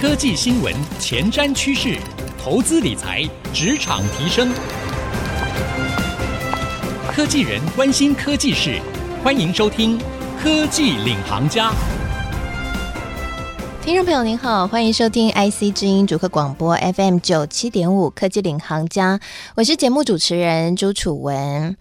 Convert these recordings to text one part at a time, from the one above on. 科技新闻、前瞻趋势、投资理财、职场提升，科技人关心科技事，欢迎收听《科技领航家》。听众朋友您好，欢迎收听 IC 之音主客广播 FM97.5 科技领航家，我是节目主持人朱楚文。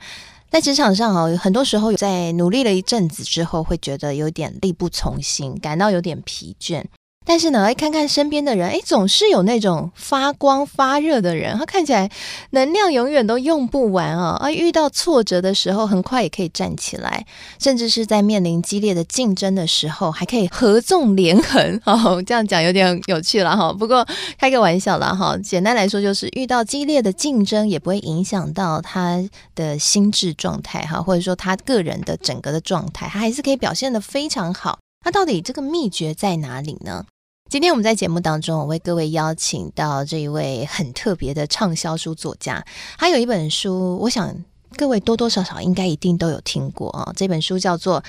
在职场上很多时候在努力了一阵子之后，会觉得有点力不从心，感到有点疲倦。但是呢，看看身边的人，总是有那种发光发热的人，他看起来能量永远都用不完啊！遇到挫折的时候，很快也可以站起来，甚至是在面临激烈的竞争的时候，还可以合纵连横。这样讲有点有趣了哈，不过开个玩笑啦哈。简单来说，就是遇到激烈的竞争，也不会影响到他的心智状态哈，或者说他个人的整个的状态，他还是可以表现得非常好。那到底这个秘诀在哪里呢？今天我们在节目当中，我为各位邀请到这一位很特别的畅销书作家，他有一本书，我想各位多多少少应该一定都有听过啊。这本书叫做《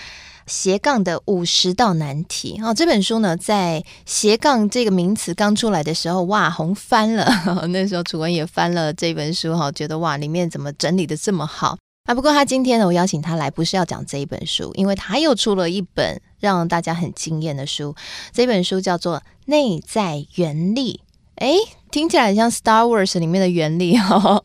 斜杠的50道难题》啊。这本书呢，在斜杠这个名词刚出来的时候，哇，红翻了。那时候楚文也翻了这本书哈，觉得哇，里面怎么整理的这么好。不过他今天呢，我邀请他来不是要讲这一本书，因为他又出了一本让大家很惊艳的书，这本书叫做《内在原力》。听起来很像 Star Wars 里面的原力哦。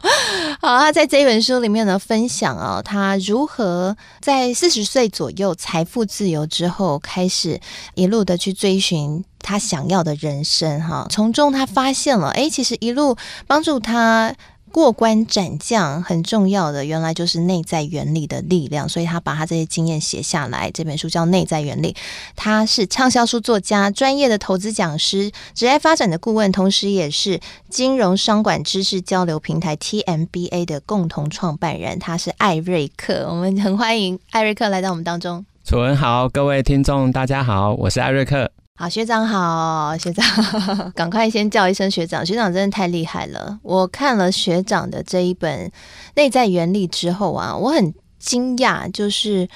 好，他在这本书里面呢，分享他如何在40岁左右财富自由之后，开始一路的去追寻他想要的人生哈。从中他发现了，其实一路帮助他过关斩将很重要的，原来就是内在原力的力量，所以他把他这些经验写下来，这本书叫《内在原力》。他是畅销书作家、专业的投资讲师、职业发展的顾问，同时也是金融商管知识交流平台 TMBA 的共同创办人，他是艾瑞克。我们很欢迎艾瑞克来到我们当中。楚文好，各位听众大家好，我是艾瑞克。好，学长好，学长赶快先叫一声学长，学长真的太厉害了。我看了学长的这一本《内在原力》之后啊，我很惊讶，就是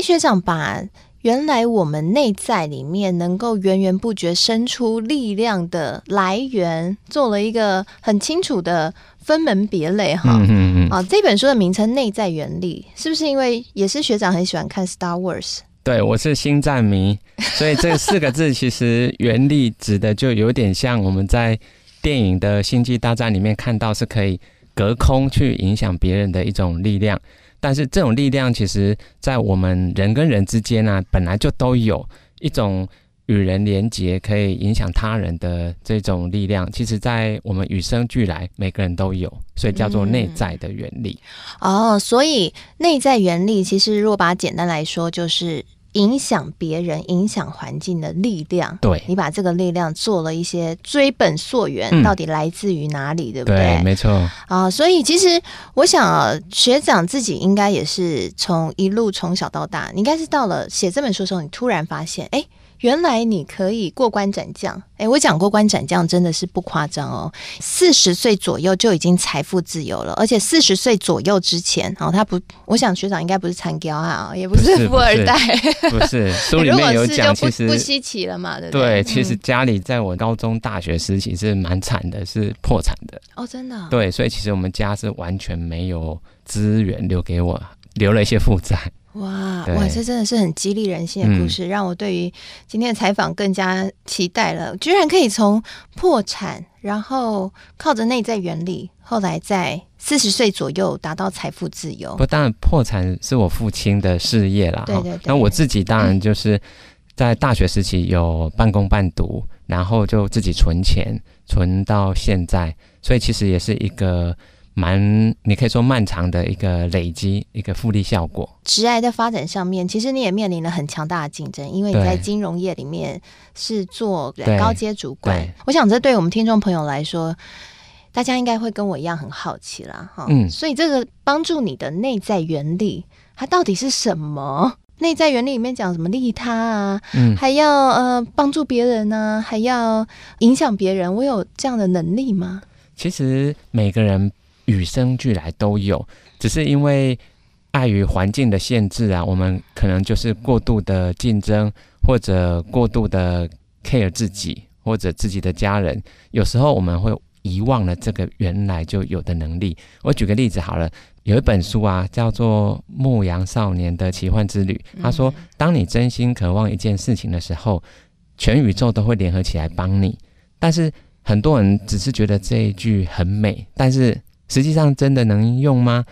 学长把原来我们内在里面能够源源不绝生出力量的来源做了一个很清楚的分门别类哈。这本书的名称《内在原力》，是不是因为也是学长很喜欢看 Star Wars？对，我是星战迷，所以这4个字其实原力指的就有点像我们在电影的《星际大战》里面看到是可以隔空去影响别人的一种力量，但是这种力量其实在我们人跟人之间啊，本来就都有一种与人连结可以影响他人的这种力量，其实在我们与生俱来，每个人都有，所以叫做内在的原力。所以内在原力其实如果把它简单来说，就是影响别人、影响环境的力量。对，你把这个力量做了一些追本溯源，到底来自于哪里，对不对？对，没错。所以其实我想学长自己应该也是从小到大，你应该是到了写这本书的时候，你突然发现，原来你可以过关斩将。我讲过关斩将真的是不夸张哦。40岁左右就已经财富自由了，而且40岁左右之前，我想学长应该不是残雕也不是富二代，不是书里面有讲，其实不稀奇了嘛，对不对？对，其实家里在我高中、大学时期是蛮惨的，是破产的。真的？对，所以其实我们家是完全没有资源留给我，留了一些负债。哇，这真的是很激励人心的故事，让我对于今天的采访更加期待了。居然可以从破产，然后靠着内在原力，后来在40岁左右达到财富自由。不，当然破产是我父亲的事业啦，对。那我自己当然就是在大学时期有半工半读，然后就自己存钱，存到现在，所以其实也是一个你可以说漫长的一个累积，一个复利效果。职涯的发展上面，其实你也面临了很强大的竞争，因为你在金融业里面是做高阶主管。我想这对我们听众朋友来说，大家应该会跟我一样很好奇啦。所以这个帮助你的内在原力，它到底是什么？内在原力里面讲什么利他还要帮助别人啊，还要影响别人，我有这样的能力吗？其实每个人与生俱来都有，只是因为碍于环境的限制啊，我们可能就是过度的竞争，或者过度的 care 自己，或者自己的家人，有时候我们会遗忘了这个原来就有的能力。我举个例子好了，有一本书啊，叫做《牧羊少年的奇幻之旅》，他说当你真心渴望一件事情的时候，全宇宙都会联合起来帮你。但是很多人只是觉得这一句很美，但是实际上真的能用吗？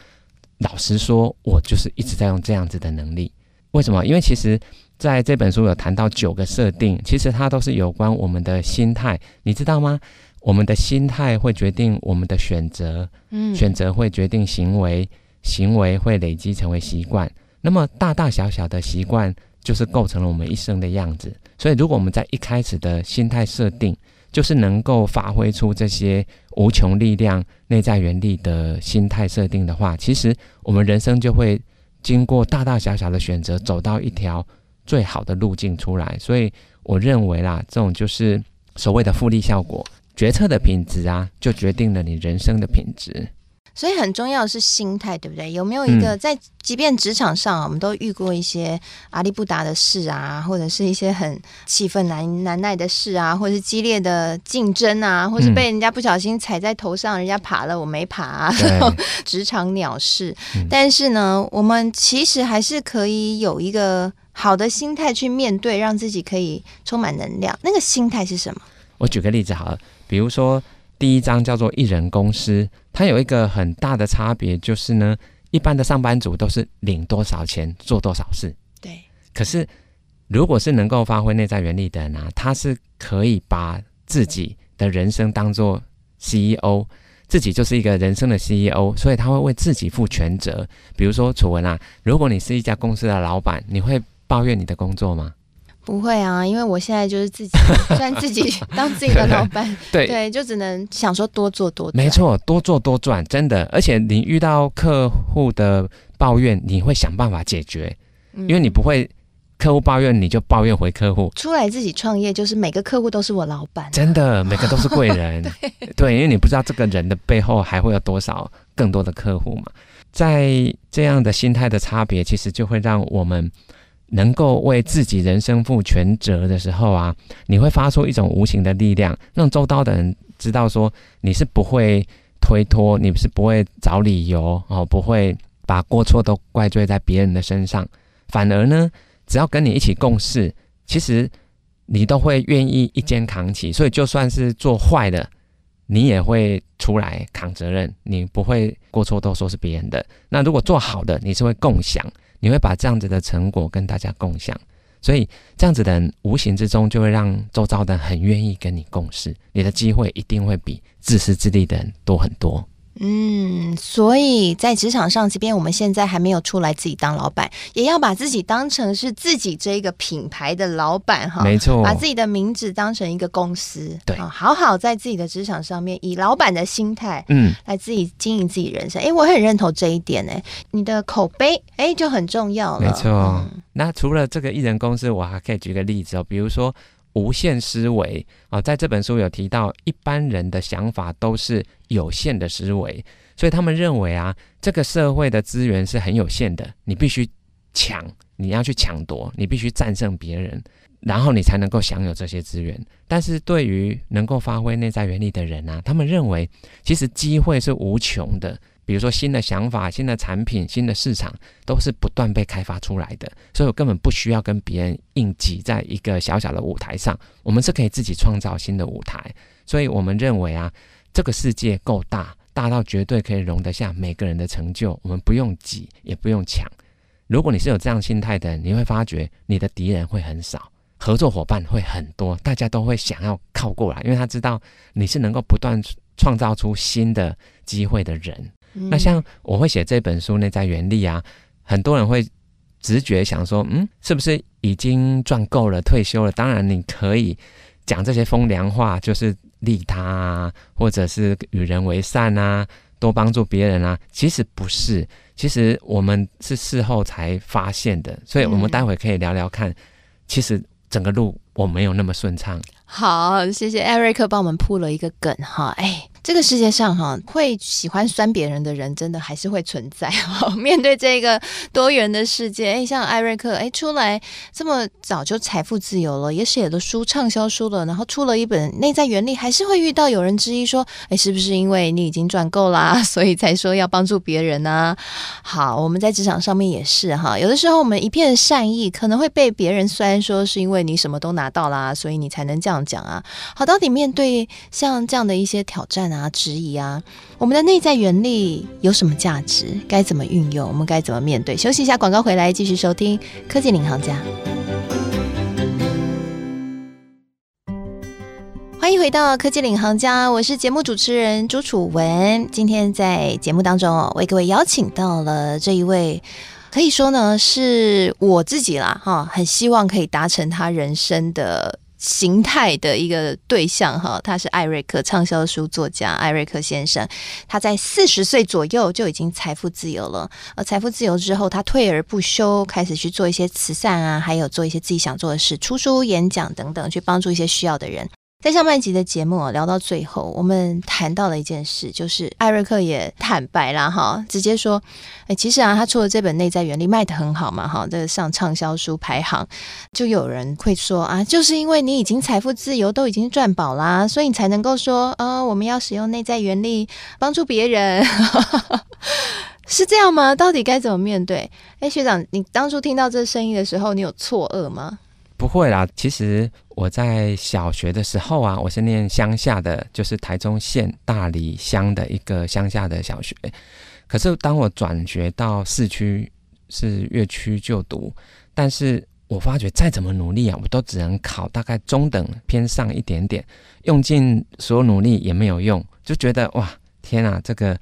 老实说，我就是一直在用这样子的能力。为什么？因为其实在这本书有谈到9个设定，其实它都是有关我们的心态，你知道吗？我们的心态会决定我们的选择，选择会决定行为，行为会累积成为习惯，那么大大小小的习惯就是构成了我们一生的样子。所以如果我们在一开始的心态设定就是能够发挥出这些无穷力量内在原力的心态设定的话，其实我们人生就会经过大大小小的选择走到一条最好的路径出来。所以我认为啦，这种就是所谓的复利效果，决策的品质啊，就决定了你人生的品质。所以很重要的是心态，对不对？有没有一个在即便职场上、我们都遇过一些阿里不达的事啊，或者是一些很气氛 难耐的事啊，或者是激烈的竞争啊，或是被人家不小心踩在头上，人家爬了我没爬啊，职场鸟事、但是呢，我们其实还是可以有一个好的心态去面对，让自己可以充满能量。那个心态是什么？我举个例子好了，比如说第一章叫做一人公司，它有一个很大的差别就是呢，一般的上班族都是领多少钱做多少事，对。可是如果是能够发挥内在原力的人啊，他是可以把自己的人生当作 CEO， 自己就是一个人生的 CEO， 所以他会为自己负全责。比如说楚文啊，如果你是一家公司的老板，你会抱怨你的工作吗？不会啊，因为我现在就是自己算自己当自己的老板对，就只能想说多做多赚，没错，多做多赚，真的。而且你遇到客户的抱怨，你会想办法解决、因为你不会客户抱怨你就抱怨回客户。出来自己创业，就是每个客户都是我老板、真的，每个都是贵人对，因为你不知道这个人的背后还会有多少更多的客户嘛。在这样的心态的差别，其实就会让我们能够为自己人生负全责的时候啊，你会发出一种无形的力量，让周遭的人知道说你是不会推脱，你是不会找理由、不会把过错都怪罪在别人的身上。反而呢，只要跟你一起共事，其实你都会愿意一肩扛起，所以就算是做坏的，你也会出来扛责任，你不会过错都说是别人的。那如果做好的，你是会共享，你会把这样子的成果跟大家共享，所以这样子的人无形之中就会让周遭的人很愿意跟你共事，你的机会一定会比自私自利的人多很多。所以在职场上，即便我们现在还没有出来自己当老板，也要把自己当成是自己这个品牌的老板，没错，把自己的名字当成一个公司，对，好好在自己的职场上面以老板的心态来自己经营自己人生。我很认同这一点，你的口碑就很重要了，没错。那除了这个一人公司，我还可以举个例子比如说无限思维、在这本书有提到，一般人的想法都是有限的思维，所以他们认为啊，这个社会的资源是很有限的，你必须抢，你要去抢夺，你必须战胜别人，然后你才能够享有这些资源。但是对于能够发挥内在原力的人啊，他们认为其实机会是无穷的，比如说新的想法、新的产品、新的市场都是不断被开发出来的，所以我根本不需要跟别人硬挤在一个小小的舞台上，我们是可以自己创造新的舞台。所以我们认为啊，这个世界够大，大到绝对可以容得下每个人的成就，我们不用挤也不用抢。如果你是有这样心态的人，你会发觉你的敌人会很少，合作伙伴会很多，大家都会想要靠过来，因为他知道你是能够不断创造出新的机会的人。那像我会写这本书《内在原力》啊，很多人会直觉想说，是不是已经赚够了，退休了？当然你可以讲这些风凉话，就是利他啊，或者是与人为善啊，多帮助别人啊。其实不是，其实我们是事后才发现的，所以我们待会可以聊聊看，其实整个路我没有那么顺畅。好，谢谢 Eric 帮我们铺了一个梗哈，这个世界上哈，会喜欢酸别人的人真的还是会存在哈。面对这个多元的世界，像艾瑞克出来这么早就财富自由了，也写了书，畅销书了，然后出了一本《内在原力》，还是会遇到有人质疑说，是不是因为你已经赚够啦，所以才说要帮助别人啊？好，我们在职场上面也是哈，有的时候我们一片善意可能会被别人酸说是因为你什么都拿到啦，所以你才能这样讲啊。好，到底面对像这样的一些挑战啊、质疑啊，我们的内在原力有什么价值？该怎么运用？我们该怎么面对？休息一下广告，回来继续收听科技领航家。欢迎回到科技领航家，我是节目主持人朱楚文。今天在节目当中为各位邀请到了这一位，可以说呢是我自己啦哈，很希望可以达成他人生的形态的一个对象哈，他是艾瑞克，畅销书作家艾瑞克先生。他在40岁左右就已经财富自由了，财富自由之后他退而不休，开始去做一些慈善啊，还有做一些自己想做的事，出书、演讲等等，去帮助一些需要的人。在上半集的节目聊到最后，我们谈到了一件事，就是艾瑞克也坦白啦哈，直接说其实啊，他出了这本《内在原力》卖得很好嘛哈，这上畅销书排行，就有人会说啊，就是因为你已经财富自由，都已经赚饱啦，所以你才能够说我们要使用内在原力帮助别人。是这样吗？到底该怎么面对？学长，你当初听到这声音的时候，你有错愕吗？不会啦，其实我在小学的时候啊，我是念乡下的，就是台中县大里乡的一个乡下的小学。可是当我转学到市区，是越区就读，但是我发觉再怎么努力啊，我都只能考大概中等偏上一点点，用尽所有努力也没有用，就觉得哇天啊，这个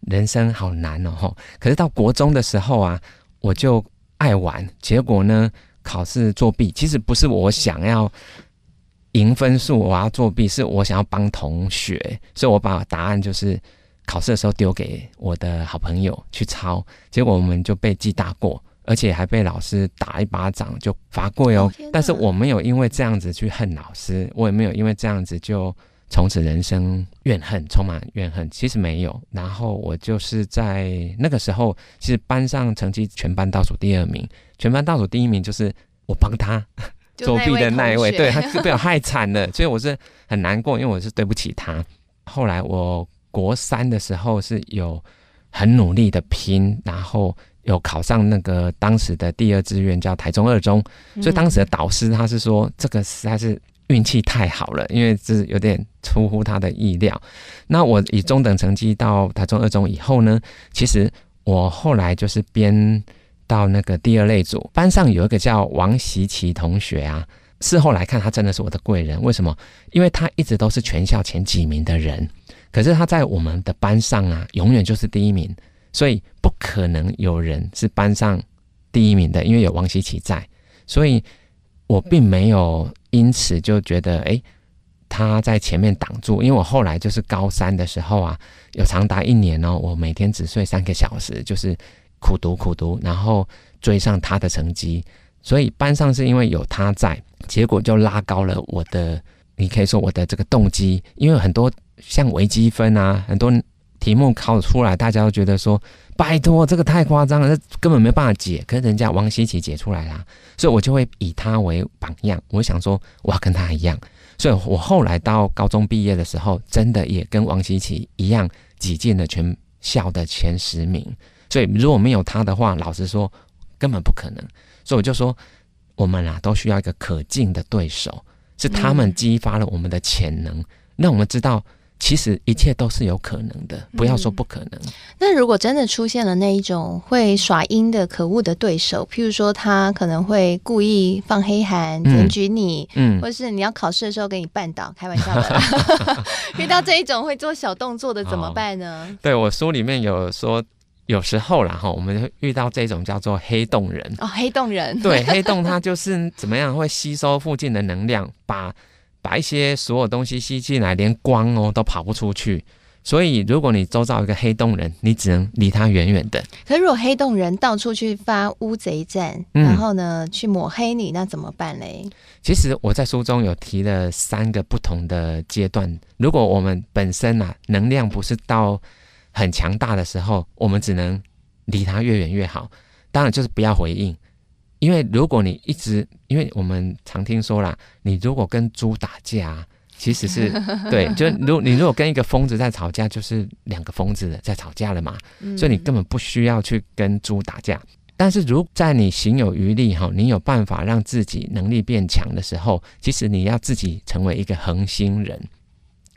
人生好难哦。可是到国中的时候啊，我就爱玩，结果呢考试作弊，其实不是我想要赢分数，我要作弊，是我想要帮同学，所以我把答案就是考试的时候丢给我的好朋友去抄，结果我们就被记大过，而且还被老师打一巴掌就罚跪哦。但是我没有因为这样子去恨老师，我也没有因为这样子就从此人生怨恨，充满怨恨，其实没有。然后我就是在那个时候，其实班上成绩全班倒数第二名，全班倒数第一名就是我帮他作弊的那一位，对，他被我害惨了，所以我是很难过，因为我是对不起他。后来我国三的时候是有很努力的拼，然后有考上那个当时的第二志愿叫台中二中，所以当时的导师他是说这个实在是运气太好了，因为这有点出乎他的意料。那我以中等成绩到台中二中以后呢，其实我后来就是编到那个第二类组，班上有一个叫王习奇同学啊，事后来看他真的是我的贵人。为什么？因为他一直都是全校前几名的人，可是他在我们的班上啊，永远就是第一名，所以不可能有人是班上第一名的，因为有王习奇在，所以我并没有因此就觉得他在前面挡住。因为我后来就是高三的时候啊，有长达1年哦，我每天只睡3个小时，就是苦读苦读，然后追上他的成绩。所以班上是因为有他在，结果就拉高了我的，你可以说我的这个动机。因为很多像微积分啊，很多题目考出来，大家都觉得说拜托这个太夸张了，这根本没办法解，可是人家王希奇解出来啦，所以我就会以他为榜样，我想说我要跟他一样。所以我后来到高中毕业的时候，真的也跟王希奇一样挤进了全校的前10名。所以如果没有他的话，老实说根本不可能。所以我就说我们啊都需要一个可敬的对手，是他们激发了我们的潜能，让我们知道其实一切都是有可能的，不要说不可能。那如果真的出现了那一种会耍阴的可恶的对手，譬如说他可能会故意放黑函检举你，或是你要考试的时候给你绊倒，开玩笑的啦。遇到这一种会做小动作的怎么办呢？对，我书里面有说有时候啦，我们遇到这种叫做黑洞人。哦，黑洞人。对，黑洞它就是怎么样会吸收附近的能量，把一些所有东西吸进来，连光都跑不出去。所以如果你周遭有一个黑洞人，你只能离他远远的。可是如果黑洞人到处去发乌贼战，然后呢去抹黑你，那怎么办嘞？其实我在书中有提了3个不同的阶段。如果我们本身能量不是到很强大的时候，我们只能离他越远越好，当然就是不要回应。因为如果你一直，因为我们常听说啦，你如果跟猪打架其实是对，就你如果跟一个疯子在吵架，就是2个疯子在吵架了嘛，所以你根本不需要去跟猪打架。但是如果在你行有余力，你有办法让自己能力变强的时候，其实你要自己成为一个恒星人。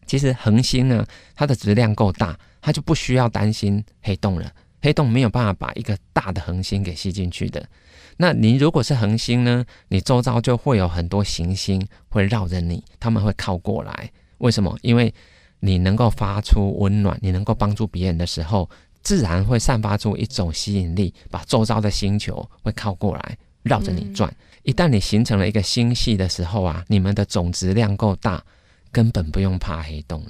其实恒星呢，它的质量够大，它就不需要担心黑洞了，黑洞没有办法把一个大的恒星给吸进去的。那你如果是恒星呢，你周遭就会有很多行星会绕着你，他们会靠过来。为什么？因为你能够发出温暖，你能够帮助别人的时候，自然会散发出一种吸引力，把周遭的星球会靠过来绕着你转。一旦你形成了一个星系的时候你们的总质量够大，根本不用怕黑洞了。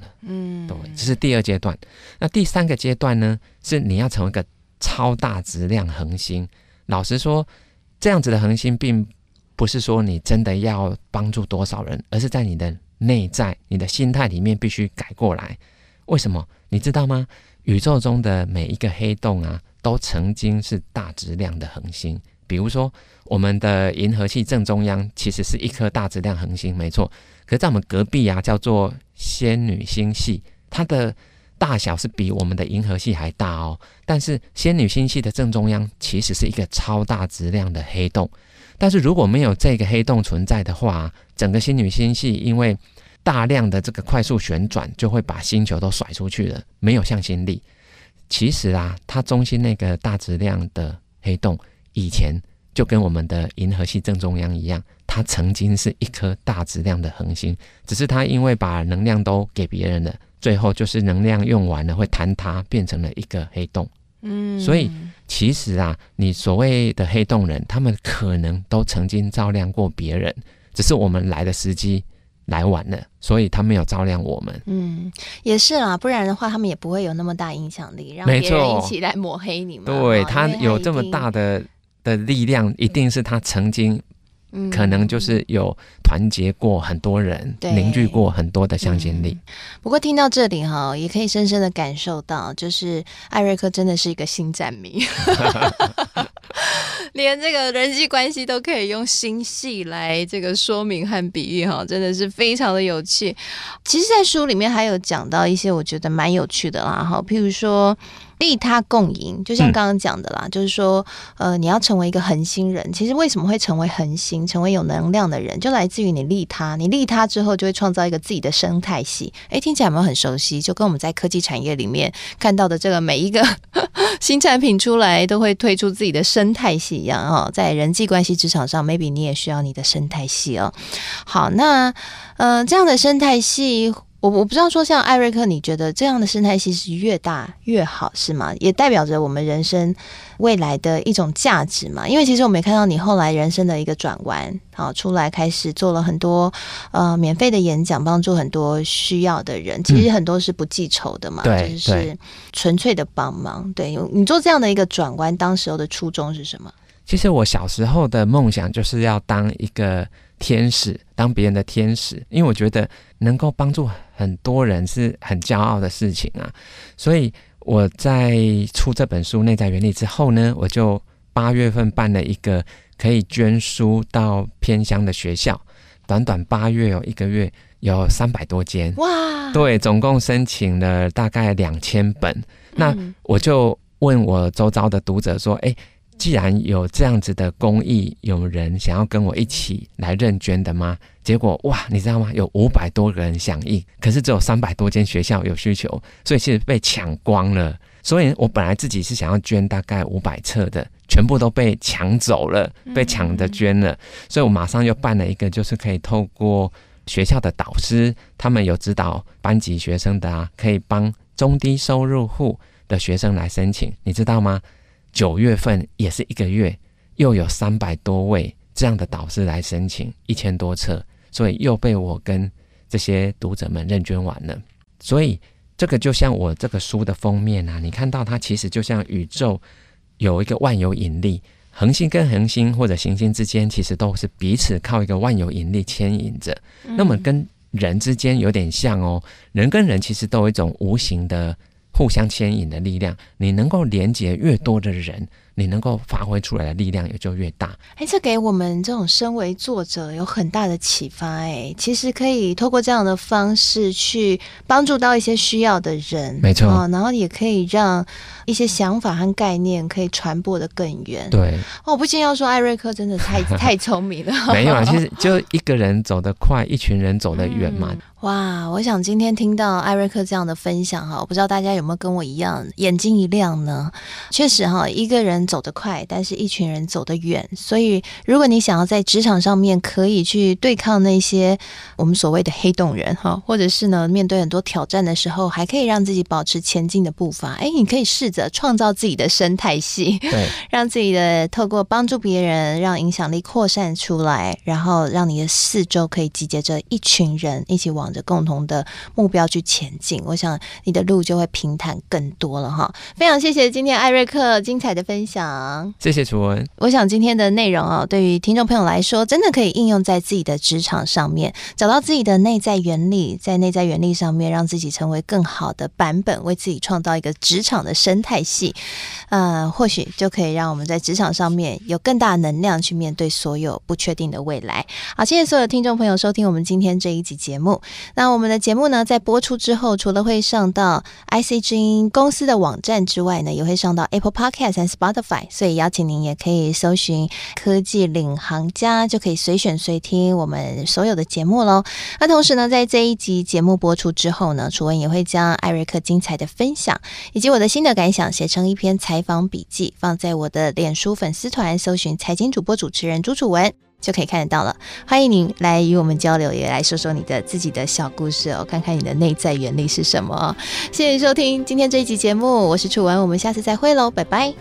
对，这是第2阶段。那第3个阶段呢，是你要成为一个超大质量恒星。老实说，这样子的恒星并不是说你真的要帮助多少人，而是在你的内在，你的心态里面必须改过来。为什么？你知道吗？宇宙中的每一个黑洞都曾经是大质量的恒星。比如说我们的银河系正中央其实是一颗大质量恒星，没错。可是在我们隔壁叫做仙女星系，它的大小是比我们的银河系还大哦。但是仙女星系的正中央其实是一个超大质量的黑洞。但是如果没有这个黑洞存在的话，整个仙女星系因为大量的这个快速旋转，就会把星球都甩出去了，没有向心力。其实它中心那个大质量的黑洞以前就跟我们的银河系正中央一样，它曾经是一颗大质量的恒星，只是它因为把能量都给别人了，最后就是能量用完了会坍塌，变成了一个黑洞。所以其实你所谓的黑洞人，他们可能都曾经照亮过别人，只是我们来的时机来晚了，所以他没有照亮我们。也是啦，不然的话他们也不会有那么大影响力，让别人一起来抹黑你们。对，他有这么大的力量，一定是他曾经可能就是有团结过很多人，凝聚过很多的向心力。不过听到这里也可以深深的感受到，就是艾瑞克真的是一个星战迷。连这个人际关系都可以用星系来这个说明和比喻，真的是非常的有趣。其实在书里面还有讲到一些我觉得蛮有趣的啦，譬如说利他共赢，就像刚刚讲的啦，就是说你要成为一个恒星人，其实为什么会成为恒星，成为有能量的人，就来自于你利他。你利他之后就会创造一个自己的生态系。听起来有没有很熟悉？就跟我们在科技产业里面看到的这个每一个新产品出来都会推出自己的生态系一样在人际关系职场上 maybe 你也需要你的生态系好，那这样的生态系，我不知道说像艾瑞克，你觉得这样的生态系是越大越好是吗？也代表着我们人生未来的一种价值嘛？因为其实我们也看到你后来人生的一个转弯，出来开始做了很多免费的演讲，帮助很多需要的人。其实很多是不计酬的嘛，就是纯粹的帮忙。对，你做这样的一个转弯，当时候的初衷是什么？其实我小时候的梦想就是要当一个天使，当别人的天使，因为我觉得能够帮助很多人是很骄傲的事情所以我在出这本书《内在原力》之后呢，我就8月份办了一个可以捐书到偏乡的学校，短短8月有1个月有300多间，哇！对，总共申请了大概2000本。那我就问我周遭的读者说，既然有这样子的公益，有人想要跟我一起来认捐的吗？结果哇，你知道吗？有500多个人响应，可是只有300多间学校有需求，所以是被抢光了。所以我本来自己是想要捐大概500册的，全部都被抢走了，被抢着捐了。所以我马上又办了一个，就是可以透过学校的导师，他们有指导班级学生的可以帮中低收入户的学生来申请，你知道吗？9月份也是1个月，又有300多位这样的导师来申请，1000多册，所以又被我跟这些读者们认捐完了。所以这个就像我这个书的封面啊，你看到它其实就像宇宙有一个万有引力，恒星跟恒星或者行星之间其实都是彼此靠一个万有引力牵引着。那么跟人之间有点像哦，人跟人其实都有一种无形的互相牵引的力量，你能够连接越多的人，你能够发挥出来的力量也就越大。这给我们这种身为作者有很大的启发。其实可以透过这样的方式去帮助到一些需要的人，没错、然后也可以让一些想法和概念可以传播得更远。对、我不禁要说艾瑞克真的太聪明了没有啊，其实就一个人走得快，一群人走得远嘛。哇，我想今天听到艾瑞克这样的分享，我不知道大家有没有跟我一样眼睛一亮呢？确实一个人走得快，但是一群人走得远，所以如果你想要在职场上面可以去对抗那些我们所谓的黑洞人，或者是呢面对很多挑战的时候还可以让自己保持前进的步伐，你可以试着创造自己的生态系，对，让自己的透过帮助别人让影响力扩散出来，然后让你的四周可以集结着一群人一起往着共同的目标去前进，我想你的路就会平坦更多了哈。非常谢谢今天艾瑞克精彩的分享，谢谢楚文。我想今天的内容对于听众朋友来说真的可以应用在自己的职场上面，找到自己的内在原理，在内在原理上面让自己成为更好的版本，为自己创造一个职场的生态系，或许就可以让我们在职场上面有更大能量去面对所有不确定的未来。好，谢谢所有听众朋友收听我们今天这一集节目。那我们的节目呢在播出之后，除了会上到 IC 之音公司的网站之外呢，也会上到 Apple Podcast 和 Spotify，所以邀请您也可以搜寻科技领航家，就可以随选随听我们所有的节目咯。那同时呢，在这一集节目播出之后呢，楚文也会将艾瑞克精彩的分享以及我的心得感想写成一篇采访笔记，放在我的脸书粉丝团，搜寻财经主播主持人朱楚文就可以看得到了。欢迎您来与我们交流，也来说说你的自己的小故事看看你的内在原理是什么。谢谢收听今天这一集节目，我是楚文，我们下次再会咯，拜拜。